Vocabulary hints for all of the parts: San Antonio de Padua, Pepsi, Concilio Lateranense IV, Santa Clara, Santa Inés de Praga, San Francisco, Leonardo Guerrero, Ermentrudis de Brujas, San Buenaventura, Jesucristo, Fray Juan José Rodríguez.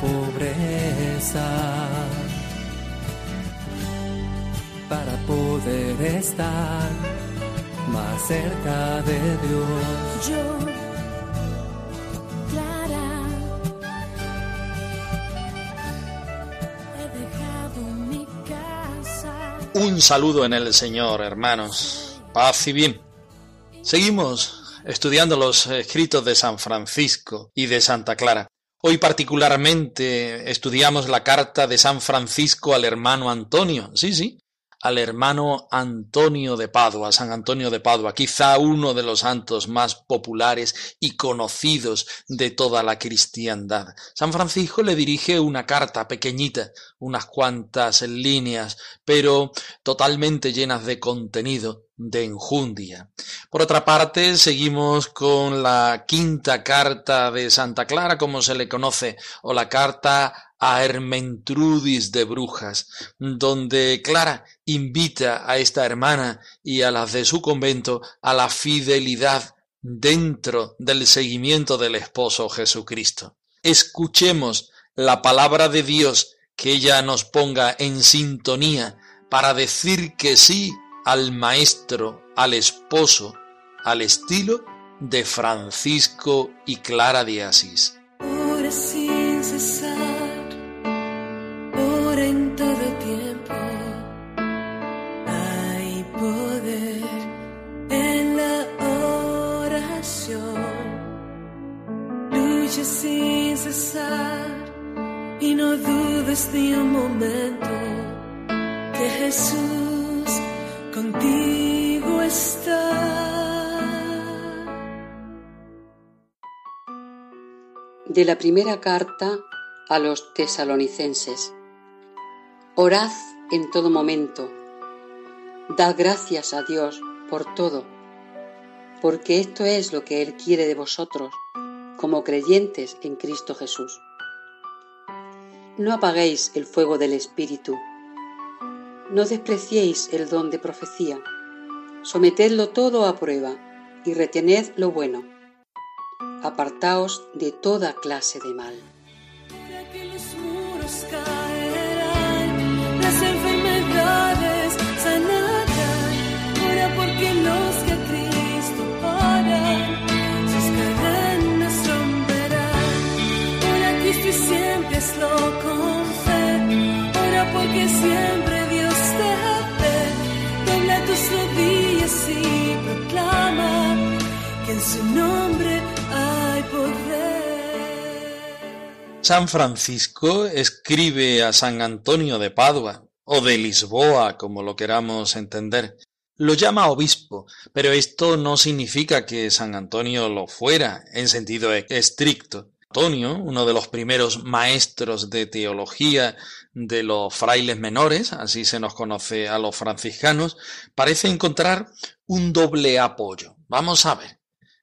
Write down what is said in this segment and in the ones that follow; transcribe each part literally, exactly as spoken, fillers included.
pobreza, para poder estar más cerca de Dios. Yo, Clara, he dejado mi casa. Un saludo en el Señor, hermanos. Paz y bien. Seguimos estudiando los escritos de San Francisco y de Santa Clara. Hoy particularmente estudiamos la carta de San Francisco al hermano Antonio. Sí, sí. al hermano Antonio de Padua, San Antonio de Padua, quizá uno de los santos más populares y conocidos de toda la cristiandad. San Francisco le dirige una carta pequeñita, unas cuantas líneas, pero totalmente llenas de contenido, de enjundia. Por otra parte, seguimos con la quinta carta de Santa Clara, como se le conoce, o la carta a Ermentrudis de Brujas, donde Clara invita a esta hermana y a las de su convento a la fidelidad dentro del seguimiento del esposo Jesucristo. Escuchemos la palabra de Dios, que ella nos ponga en sintonía para decir que sí al maestro, al esposo, al estilo de Francisco y Clara de Asís. Ora sin cesar, ora en todo tiempo, hay poder en la oración. Lucha sin cesar y no dudes ni un momento que Jesús contigo está. De la primera carta a los tesalonicenses. Orad en todo momento, dad gracias a Dios por todo, porque esto es lo que Él quiere de vosotros, como creyentes en Cristo Jesús. No apaguéis el fuego del Espíritu, no despreciéis el don de profecía, sometedlo todo a prueba y retened lo bueno, apartaos de toda clase de mal. San Francisco escribe a San Antonio de Padua, o de Lisboa, como lo queramos entender. Lo llama obispo, pero esto no significa que San Antonio lo fuera en sentido estricto. Antonio, uno de los primeros maestros de teología de los frailes menores, así se nos conoce a los franciscanos, parece encontrar un doble apoyo. Vamos a ver.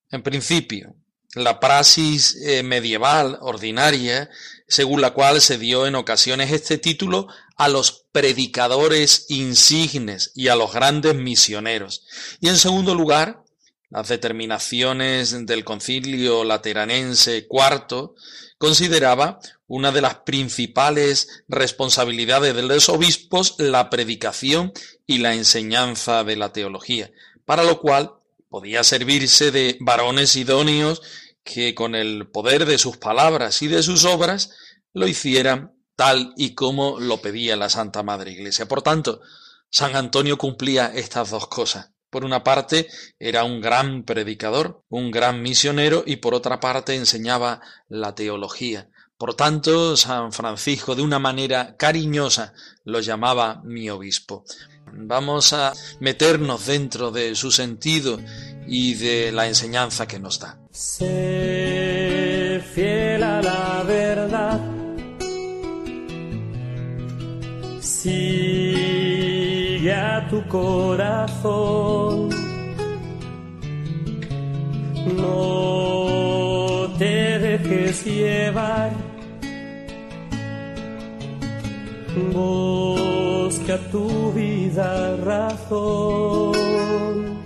En principio, la praxis eh, medieval ordinaria, según la cual se dio en ocasiones este título a los predicadores insignes y a los grandes misioneros. Y en segundo lugar, las determinaciones del Concilio Lateranense cuarto consideraba una de las principales responsabilidades de los obispos la predicación y la enseñanza de la teología, para lo cual podía servirse de varones idóneos que con el poder de sus palabras y de sus obras lo hicieran tal y como lo pedía la Santa Madre Iglesia. Por tanto, San Antonio cumplía estas dos cosas. Por una parte, era un gran predicador, un gran misionero, y por otra parte enseñaba la teología. Por tanto, San Francisco, de una manera cariñosa, lo llamaba mi obispo. Vamos a meternos dentro de su sentido y de la enseñanza que nos da. Ser fiel a la verdad, sigue a tu corazón, no te dejes llevar, busca tu vida razón.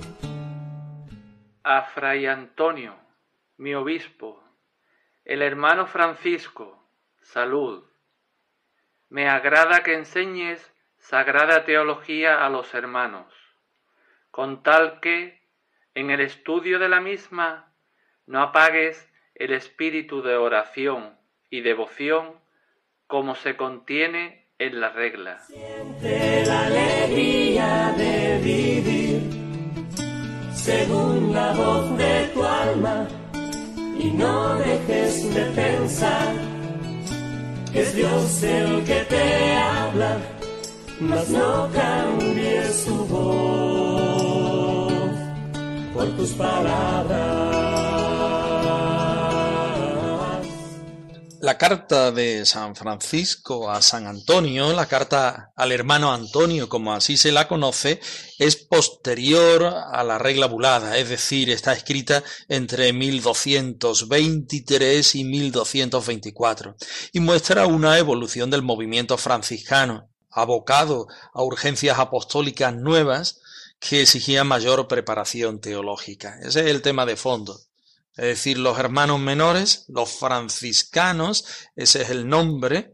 A Fray Antonio, mi obispo, el hermano Francisco, salud. Me agrada que enseñes sagrada teología a los hermanos, con tal que, en el estudio de la misma, no apagues el espíritu de oración y devoción como se contiene en la regla. Siente la alegría de vivir, según la voz de tu alma, y no dejes de pensar que es Dios el que te habla, mas no cambies su voz por tus palabras. La carta de San Francisco a San Antonio, la carta al hermano Antonio, como así se la conoce, es posterior a la regla bulada, es decir, está escrita entre mil doscientos veintitrés y mil doscientos veinticuatro, y muestra una evolución del movimiento franciscano, abocado a urgencias apostólicas nuevas que exigían mayor preparación teológica. Ese es el tema de fondo. Es decir, los hermanos menores, los franciscanos, ese es el nombre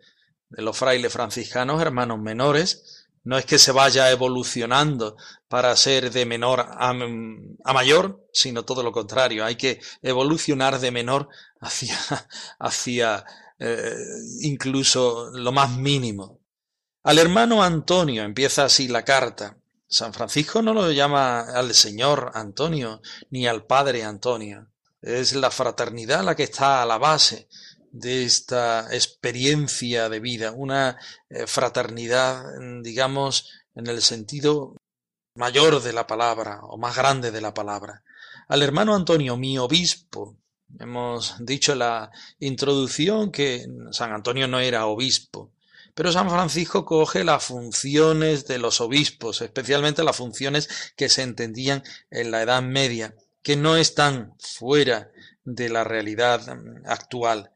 de los frailes franciscanos, hermanos menores. No es que se vaya evolucionando para ser de menor a, a mayor, sino todo lo contrario. Hay que evolucionar de menor hacia, hacia eh, incluso lo más mínimo. Al hermano Antonio empieza así la carta. San Francisco no lo llama al señor Antonio ni al padre Antonio. Es la fraternidad la que está a la base de esta experiencia de vida, una fraternidad, digamos, en el sentido mayor de la palabra o más grande de la palabra. Al hermano Antonio, mi obispo, hemos dicho en la introducción que San Antonio no era obispo. Pero San Francisco coge las funciones de los obispos, especialmente las funciones que se entendían en la Edad Media, que no están fuera de la realidad actual,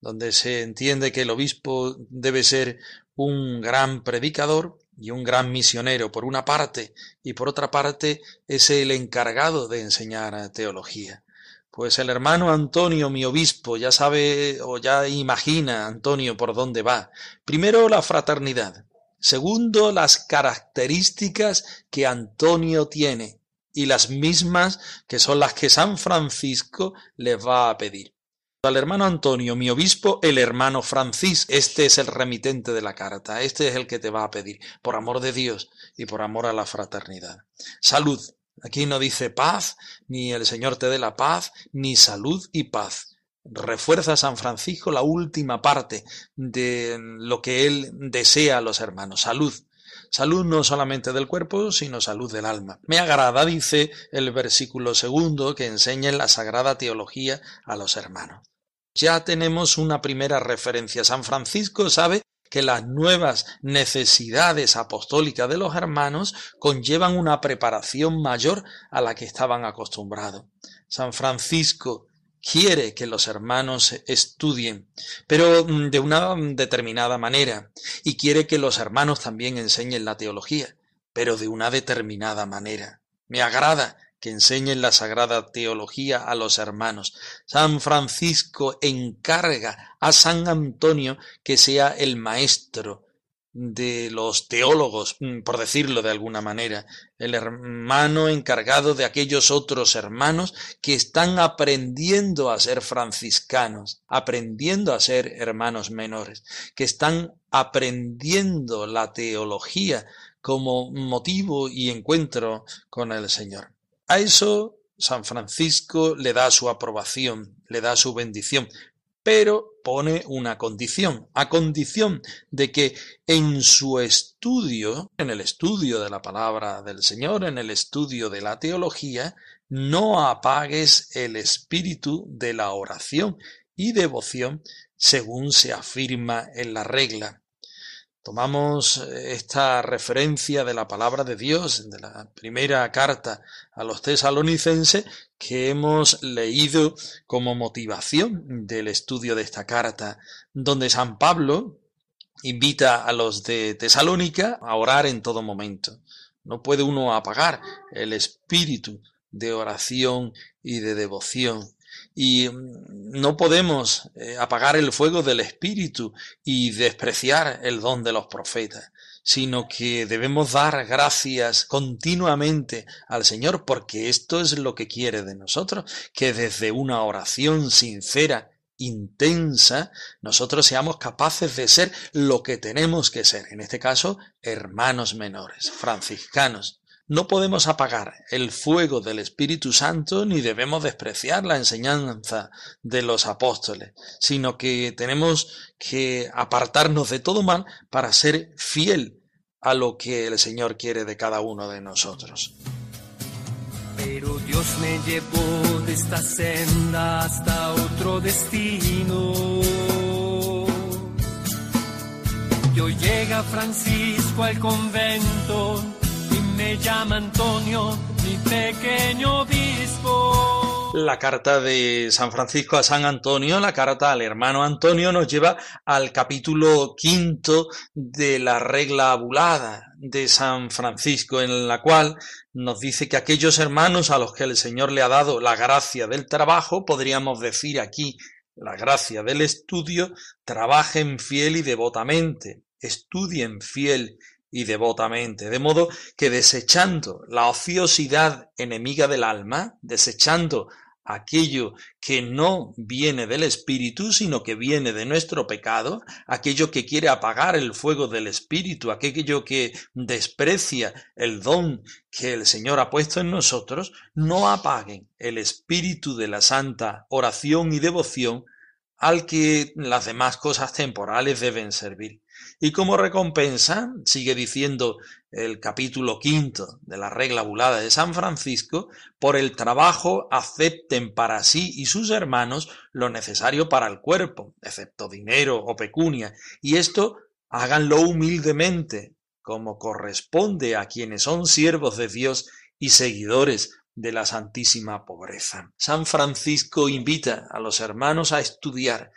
donde se entiende que el obispo debe ser un gran predicador y un gran misionero, por una parte, y por otra parte es el encargado de enseñar teología. Pues el hermano Antonio, mi obispo, ya sabe o ya imagina, Antonio, por dónde va. Primero, la fraternidad. Segundo, las características que Antonio tiene y las mismas que son las que San Francisco les va a pedir. Al hermano Antonio, mi obispo, el hermano Francisco. Este es el remitente de la carta. Este es el que te va a pedir, por amor de Dios y por amor a la fraternidad. Salud. Aquí no dice paz, ni el Señor te dé la paz, ni salud y paz. Refuerza San Francisco la última parte de lo que él desea a los hermanos, salud. Salud no solamente del cuerpo, sino salud del alma. Me agrada, dice el versículo segundo, que enseñen la sagrada teología a los hermanos. Ya tenemos una primera referencia. San Francisco sabe que las nuevas necesidades apostólicas de los hermanos conllevan una preparación mayor a la que estaban acostumbrados. San Francisco quiere que los hermanos estudien, pero de una determinada manera, y quiere que los hermanos también enseñen la teología, pero de una determinada manera. Me agrada que enseñen la sagrada teología a los hermanos. San Francisco encarga a San Antonio que sea el maestro de los teólogos, por decirlo de alguna manera, el hermano encargado de aquellos otros hermanos que están aprendiendo a ser franciscanos, aprendiendo a ser hermanos menores, que están aprendiendo la teología como motivo y encuentro con el Señor. A eso San Francisco le da su aprobación, le da su bendición, pero pone una condición, a condición de que en su estudio, en el estudio de la palabra del Señor, en el estudio de la teología, no apagues el espíritu de la oración y devoción, según se afirma en la regla. Tomamos esta referencia de la palabra de Dios, de la primera carta a los tesalonicenses, que hemos leído como motivación del estudio de esta carta, donde San Pablo invita a los de Tesalónica a orar en todo momento. No puede uno apagar el espíritu de oración y de devoción. Y no podemos apagar el fuego del Espíritu y despreciar el don de los profetas, sino que debemos dar gracias continuamente al Señor, porque esto es lo que quiere de nosotros, que desde una oración sincera, intensa, nosotros seamos capaces de ser lo que tenemos que ser, en este caso, hermanos menores, franciscanos. No podemos apagar el fuego del Espíritu Santo ni debemos despreciar la enseñanza de los apóstoles, sino que tenemos que apartarnos de todo mal para ser fiel a lo que el Señor quiere de cada uno de nosotros. Pero Dios me llevó de esta senda hasta otro destino. Yo llega Francisco al convento. Me llama Antonio, mi pequeño obispo. La carta de San Francisco a San Antonio, la carta al hermano Antonio, nos lleva al capítulo quinto de la regla abulada de San Francisco, en la cual nos dice que aquellos hermanos a los que el Señor le ha dado la gracia del trabajo, podríamos decir aquí la gracia del estudio, trabajen fiel y devotamente, estudien fiel y devotamente, de modo que desechando la ociosidad enemiga del alma, desechando aquello que no viene del Espíritu, sino que viene de nuestro pecado, aquello que quiere apagar el fuego del Espíritu, aquello que desprecia el don que el Señor ha puesto en nosotros, no apaguen el espíritu de la santa oración y devoción al que las demás cosas temporales deben servir. Y como recompensa, sigue diciendo el capítulo quinto de la regla abulada de San Francisco, por el trabajo acepten para sí y sus hermanos lo necesario para el cuerpo, excepto dinero o pecunia, y esto háganlo humildemente, como corresponde a quienes son siervos de Dios y seguidores de la santísima pobreza. San Francisco invita a los hermanos a estudiar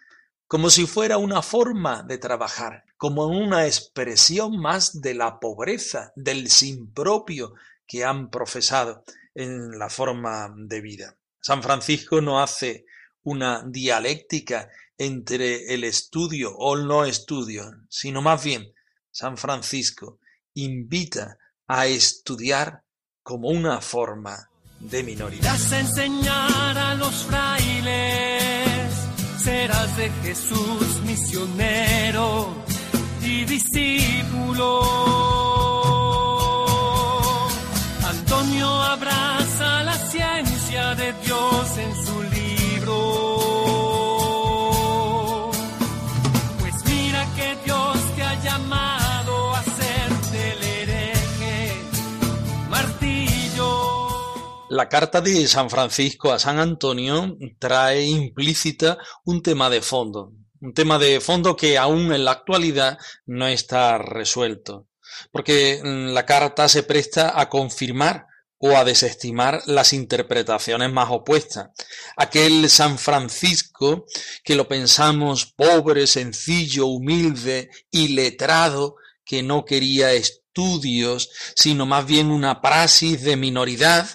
como si fuera una forma de trabajar, como una expresión más de la pobreza, del sin propio que han profesado en la forma de vida. San Francisco no hace una dialéctica entre el estudio o el no estudio, sino más bien San Francisco invita a estudiar como una forma de minoría. Vas a enseñar a los frailes, serás de Jesús misionero y discípulo. Antonio abraza la ciencia de Dios en su libro. Pues mira que Dios te ha llamado a ser del hereje martillo. La carta de San Francisco a San Antonio trae implícita un tema de fondo. Un tema de fondo que aún en la actualidad no está resuelto, porque la carta se presta a confirmar o a desestimar las interpretaciones más opuestas. Aquel San Francisco que lo pensamos pobre, sencillo, humilde y letrado, que no quería estudios, sino más bien una praxis de minoridad,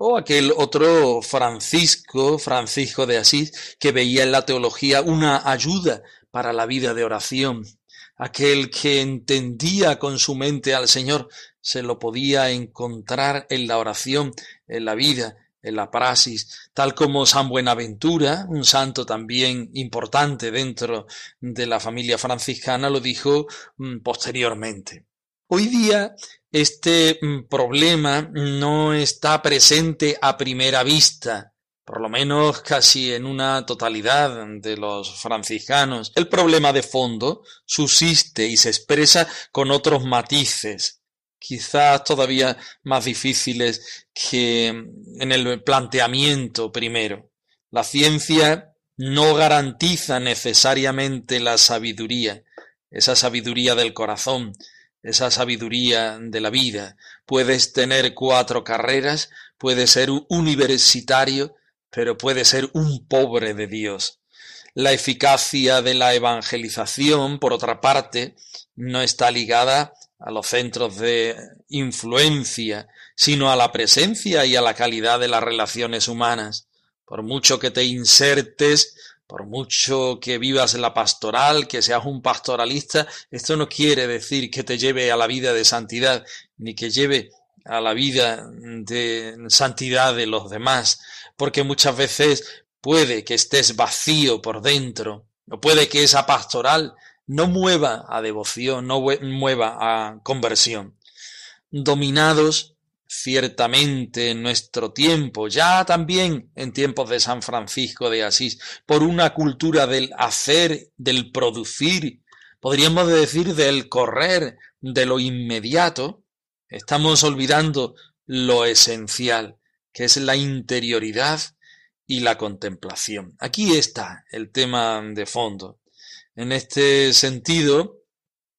o aquel otro Francisco, Francisco de Asís, que veía en la teología una ayuda para la vida de oración. Aquel que entendía con su mente al Señor, se lo podía encontrar en la oración, en la vida, en la praxis, tal como San Buenaventura, un santo también importante dentro de la familia franciscana, lo dijo posteriormente. Hoy día este problema no está presente a primera vista, por lo menos casi en una totalidad de los franciscanos. El problema de fondo subsiste y se expresa con otros matices, quizás todavía más difíciles que en el planteamiento primero. La ciencia no garantiza necesariamente la sabiduría. esa sabiduría del corazón, esa sabiduría de la vida. Puedes tener cuatro carreras, puedes ser un universitario, pero puedes ser un pobre de Dios. La eficacia de la evangelización, por otra parte, no está ligada a los centros de influencia, sino a la presencia y a la calidad de las relaciones humanas. Por mucho que te insertes, por mucho que vivas en la pastoral, que seas un pastoralista, esto no quiere decir que te lleve a la vida de santidad, ni que lleve a la vida de santidad de los demás, porque muchas veces puede que estés vacío por dentro, o puede que esa pastoral no mueva a devoción, no mueva a conversión. Dominados ciertamente en nuestro tiempo, ya también en tiempos de San Francisco de Asís, por una cultura del hacer, del producir, podríamos decir del correr, de lo inmediato, estamos olvidando lo esencial, que es la interioridad y la contemplación. Aquí está el tema de fondo. En este sentido,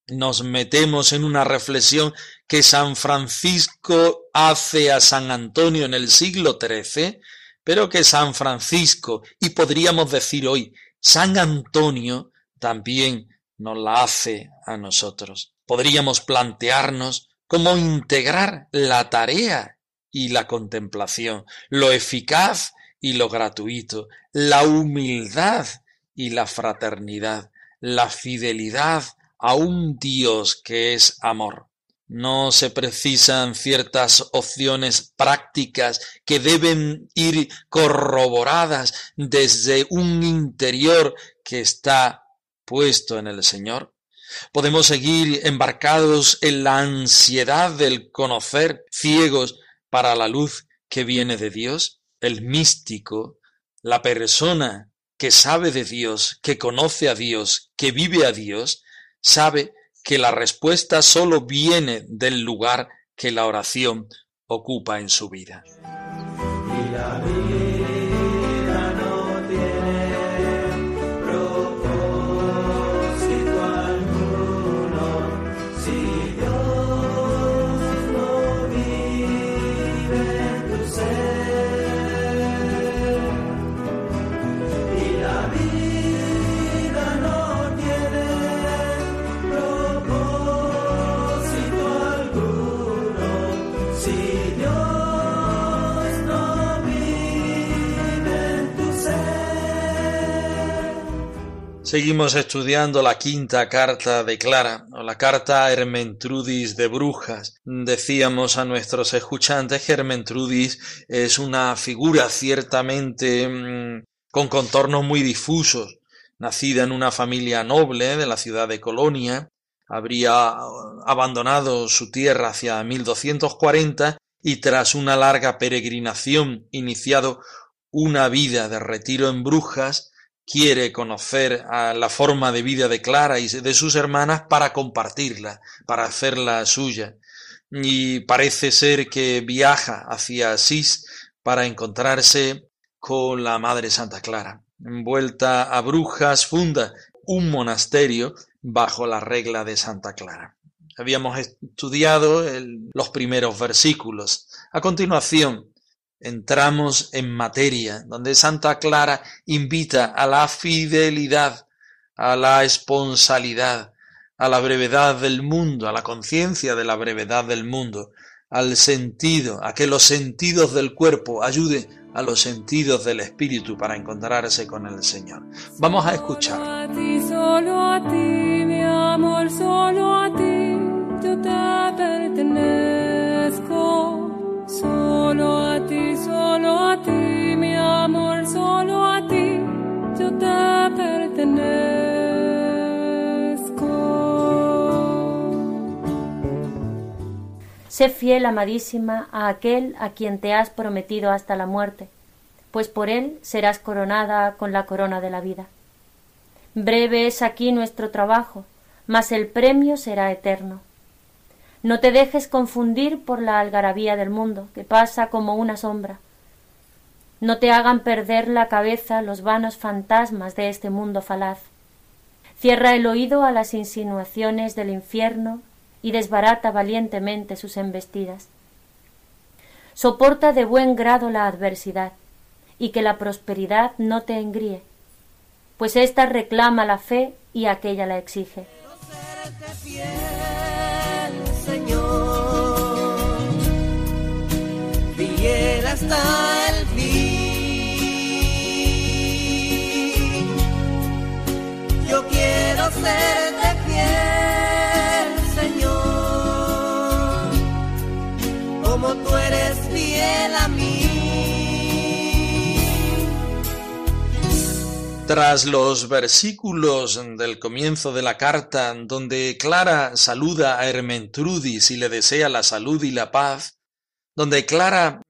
nos metemos en una reflexión que San Francisco hace a San Antonio en el siglo trece, pero que San Francisco, y podríamos decir hoy, San Antonio también nos la hace a nosotros. Podríamos plantearnos cómo integrar la tarea y la contemplación, lo eficaz y lo gratuito, la humildad y la fraternidad, la fidelidad a un Dios que es amor. No se precisan ciertas opciones prácticas que deben ir corroboradas desde un interior que está puesto en el Señor. Podemos seguir embarcados en la ansiedad del conocer, ciegos para la luz que viene de Dios. El místico, la persona que sabe de Dios, que conoce a Dios, que vive a Dios, sabe que la respuesta solo viene del lugar que la oración ocupa en su vida. Y la vida no tiene propósito alguno si Dios no vive en tu ser. Y la vida no tiene Seguimos estudiando la quinta carta de Clara, o la carta a Ermentrudis de Brujas. Decíamos a nuestros escuchantes que Ermentrudis es una figura ciertamente mmm, con contornos muy difusos. Nacida en una familia noble de la ciudad de Colonia, habría abandonado su tierra hacia mil doscientos cuarenta y tras una larga peregrinación iniciado una vida de retiro en Brujas, quiere conocer a la forma de vida de Clara y de sus hermanas para compartirla, para hacerla suya. Y parece ser que viaja hacia Asís para encontrarse con la Madre Santa Clara. Envuelta a Brujas, funda un monasterio bajo la regla de Santa Clara. Habíamos estudiado el, los primeros versículos. A continuación, entramos en materia, donde Santa Clara invita a la fidelidad, a la esponsalidad, a la brevedad del mundo, a la conciencia de la brevedad del mundo, al sentido, a que los sentidos del cuerpo ayuden a los sentidos del espíritu para encontrarse con el Señor. Vamos a escuchar. Solo a ti, solo a ti, mi amor, solo a ti, yo te pertenezco. Solo a ti, solo a ti, mi amor, solo a ti, yo te pertenezco. Sé fiel, amadísima, a aquel a quien te has prometido hasta la muerte, pues por él serás coronada con la corona de la vida. Breve es aquí nuestro trabajo, mas el premio será eterno. No te dejes confundir por la algarabía del mundo, que pasa como una sombra. No te hagan perder la cabeza los vanos fantasmas de este mundo falaz. Cierra el oído a las insinuaciones del infierno y desbarata valientemente sus embestidas. Soporta de buen grado la adversidad y que la prosperidad no te engríe, pues ésta reclama la fe y aquella la exige. Quiero serte fiel, Señor, fiel hasta el fin. Yo quiero serte fiel, Señor, como tú eres fiel a mí. Tras los versículos del comienzo de la carta, donde Clara saluda a Ermentrudis y le desea la salud y la paz, donde Clara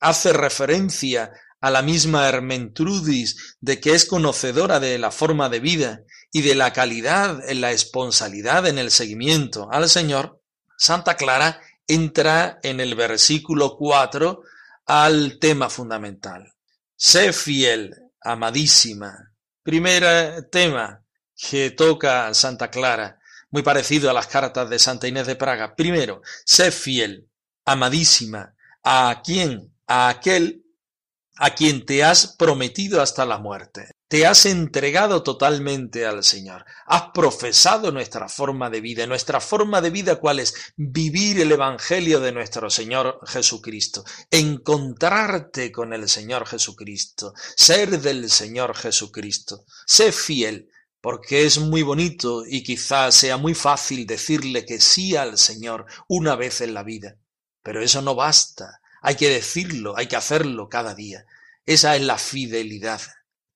hace referencia a la misma Ermentrudis de que es conocedora de la forma de vida y de la calidad en la esponsalidad en el seguimiento al Señor, Santa Clara entra en el versículo cuatro al tema fundamental. Sé fiel, amadísima. Primer tema que toca Santa Clara, muy parecido a las cartas de Santa Inés de Praga. Primero, sé fiel, amadísima, ¿a quién? A aquel a quien te has prometido hasta la muerte. Te has entregado totalmente al Señor. Has profesado nuestra forma de vida. ¿Nuestra forma de vida cuál es? Vivir el Evangelio de nuestro Señor Jesucristo. Encontrarte con el Señor Jesucristo. Ser del Señor Jesucristo. Sé fiel, porque es muy bonito y quizás sea muy fácil decirle que sí al Señor una vez en la vida. Pero eso no basta. Hay que decirlo, hay que hacerlo cada día. Esa es la fidelidad.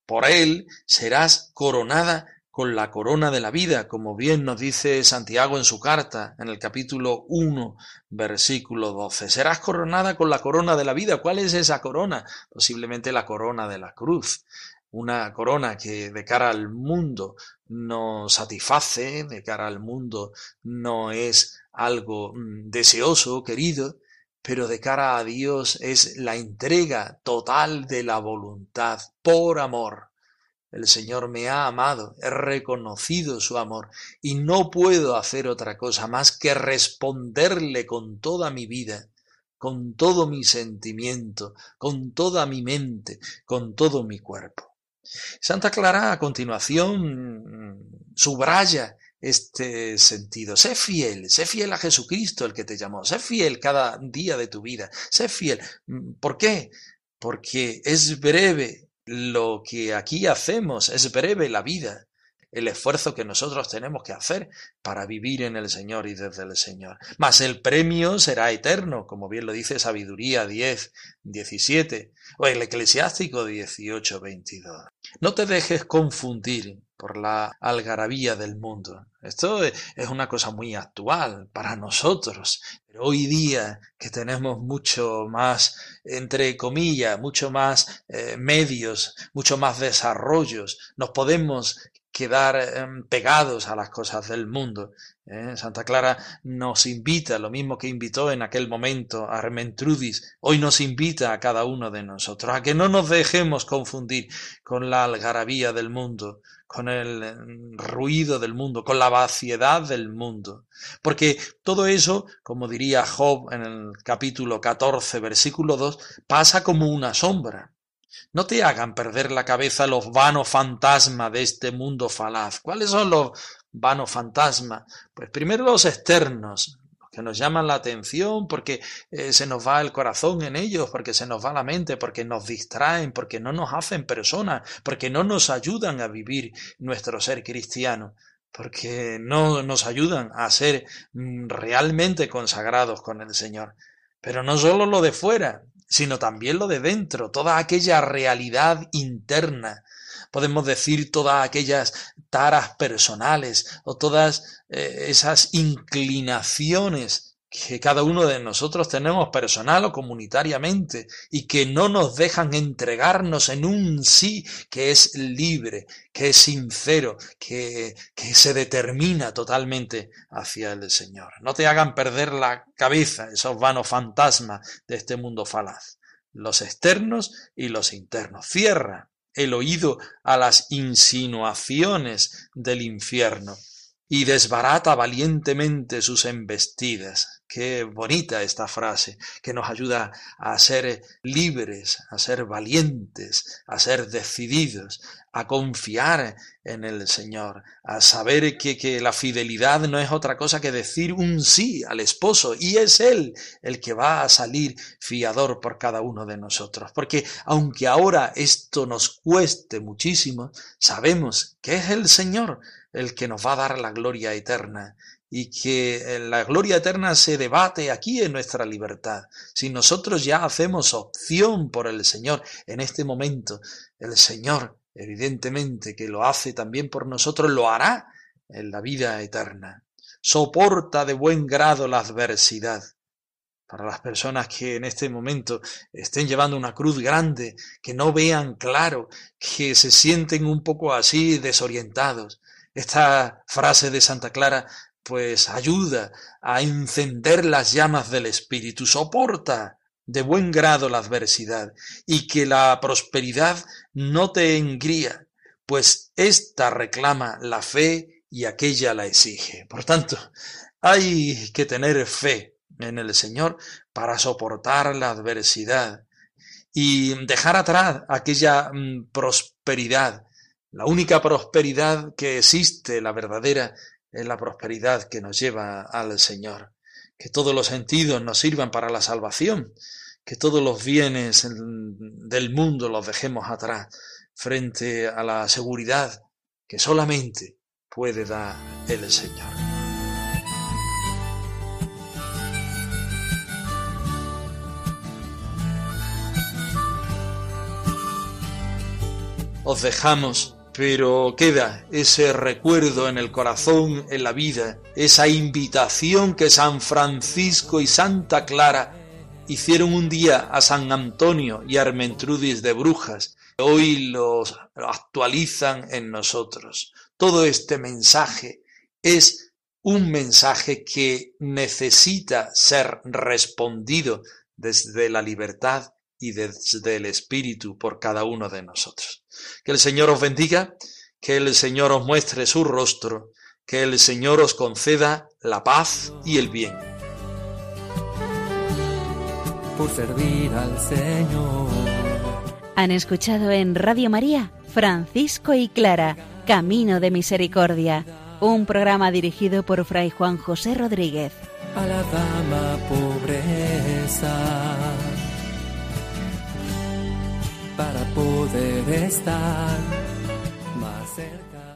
Por él serás coronada con la corona de la vida, como bien nos dice Santiago en su carta, en el capítulo uno, versículo doce. Serás coronada con la corona de la vida. ¿Cuál es esa corona? Posiblemente la corona de la cruz. Una corona que de cara al mundo no satisface, de cara al mundo no es algo deseoso, querido, pero de cara a Dios es la entrega total de la voluntad por amor. El Señor me ha amado, he reconocido su amor y no puedo hacer otra cosa más que responderle con toda mi vida, con todo mi sentimiento, con toda mi mente, con todo mi cuerpo. Santa Clara a continuación subraya este sentido. Sé fiel, sé fiel a Jesucristo, el que te llamó. Sé fiel cada día de tu vida. Sé fiel. ¿Por qué? Porque es breve lo que aquí hacemos, es breve la vida, el esfuerzo que nosotros tenemos que hacer para vivir en el Señor y desde el Señor. Mas el premio será eterno, como bien lo dice Sabiduría diez, diecisiete o el Eclesiástico dieciocho, veintidós. No te dejes confundir por la algarabía del mundo. Esto es una cosa muy actual para nosotros, pero hoy día que tenemos mucho más, entre comillas, mucho más eh, medios, mucho más desarrollos, nos podemos quedar eh, pegados a las cosas del mundo. ¿eh? Santa Clara nos invita, lo mismo que invitó en aquel momento a Ermentrudis, hoy nos invita a cada uno de nosotros a que no nos dejemos confundir con la algarabía del mundo, con el ruido del mundo, con la vaciedad del mundo. Porque todo eso, como diría Job en el capítulo catorce, versículo dos, pasa como una sombra. No te hagan perder la cabeza los vanos fantasmas de este mundo falaz. ¿Cuáles son los vanos fantasmas? Pues primero los externos, que nos llaman la atención porque eh, se nos va el corazón en ellos, porque se nos va la mente, porque nos distraen, porque no nos hacen personas, porque no nos ayudan a vivir nuestro ser cristiano, porque no nos ayudan a ser realmente consagrados con el Señor. Pero no solo lo de fuera, sino también lo de dentro, toda aquella realidad interna. Podemos decir todas aquellas taras personales o todas eh, esas inclinaciones que cada uno de nosotros tenemos personal o comunitariamente y que no nos dejan entregarnos en un sí que es libre, que es sincero, que, que se determina totalmente hacia el Señor. No te hagan perder la cabeza esos vanos fantasmas de este mundo falaz, los externos y los internos. Cierra el oído a las insinuaciones del infierno y desbarata valientemente sus embestidas. Qué bonita esta frase, que nos ayuda a ser libres, a ser valientes, a ser decididos, a confiar en el Señor, a saber que, que la fidelidad no es otra cosa que decir un sí al esposo, y es Él el que va a salir fiador por cada uno de nosotros, porque aunque ahora esto nos cueste muchísimo, sabemos que es el Señor el que nos va a dar la gloria eterna, y que la gloria eterna se debate aquí en nuestra libertad. Si nosotros ya hacemos opción por el Señor en este momento, el Señor, evidentemente, que lo hace también por nosotros, lo hará en la vida eterna. Soporta de buen grado la adversidad. Para las personas que en este momento estén llevando una cruz grande, que no vean claro, que se sienten un poco así desorientados, esta frase de Santa Clara pues ayuda a encender las llamas del espíritu. Soporta de buen grado la adversidad y que la prosperidad no te engría, pues ésta reclama la fe y aquella la exige. Por tanto, hay que tener fe en el Señor para soportar la adversidad y dejar atrás aquella prosperidad. La única prosperidad que existe, la verdadera, es la prosperidad que nos lleva al Señor. Que todos los sentidos nos sirvan para la salvación, que todos los bienes del mundo los dejemos atrás frente a la seguridad que solamente puede dar el Señor. Os dejamos, pero queda ese recuerdo en el corazón, en la vida, esa invitación que San Francisco y Santa Clara hicieron un día a San Antonio y a Ermentrudis de Brujas. Hoy los actualizan en nosotros. Todo este mensaje es un mensaje que necesita ser respondido desde la libertad y desde el Espíritu por cada uno de nosotros. Que el Señor os bendiga, que el Señor os muestre su rostro, que el Señor os conceda la paz y el bien. Por servir al Señor. Han escuchado en Radio María, Francisco y Clara, Camino de Misericordia, un programa dirigido por Fray Juan José Rodríguez. A la dama pobreza, para poder estar más cerca.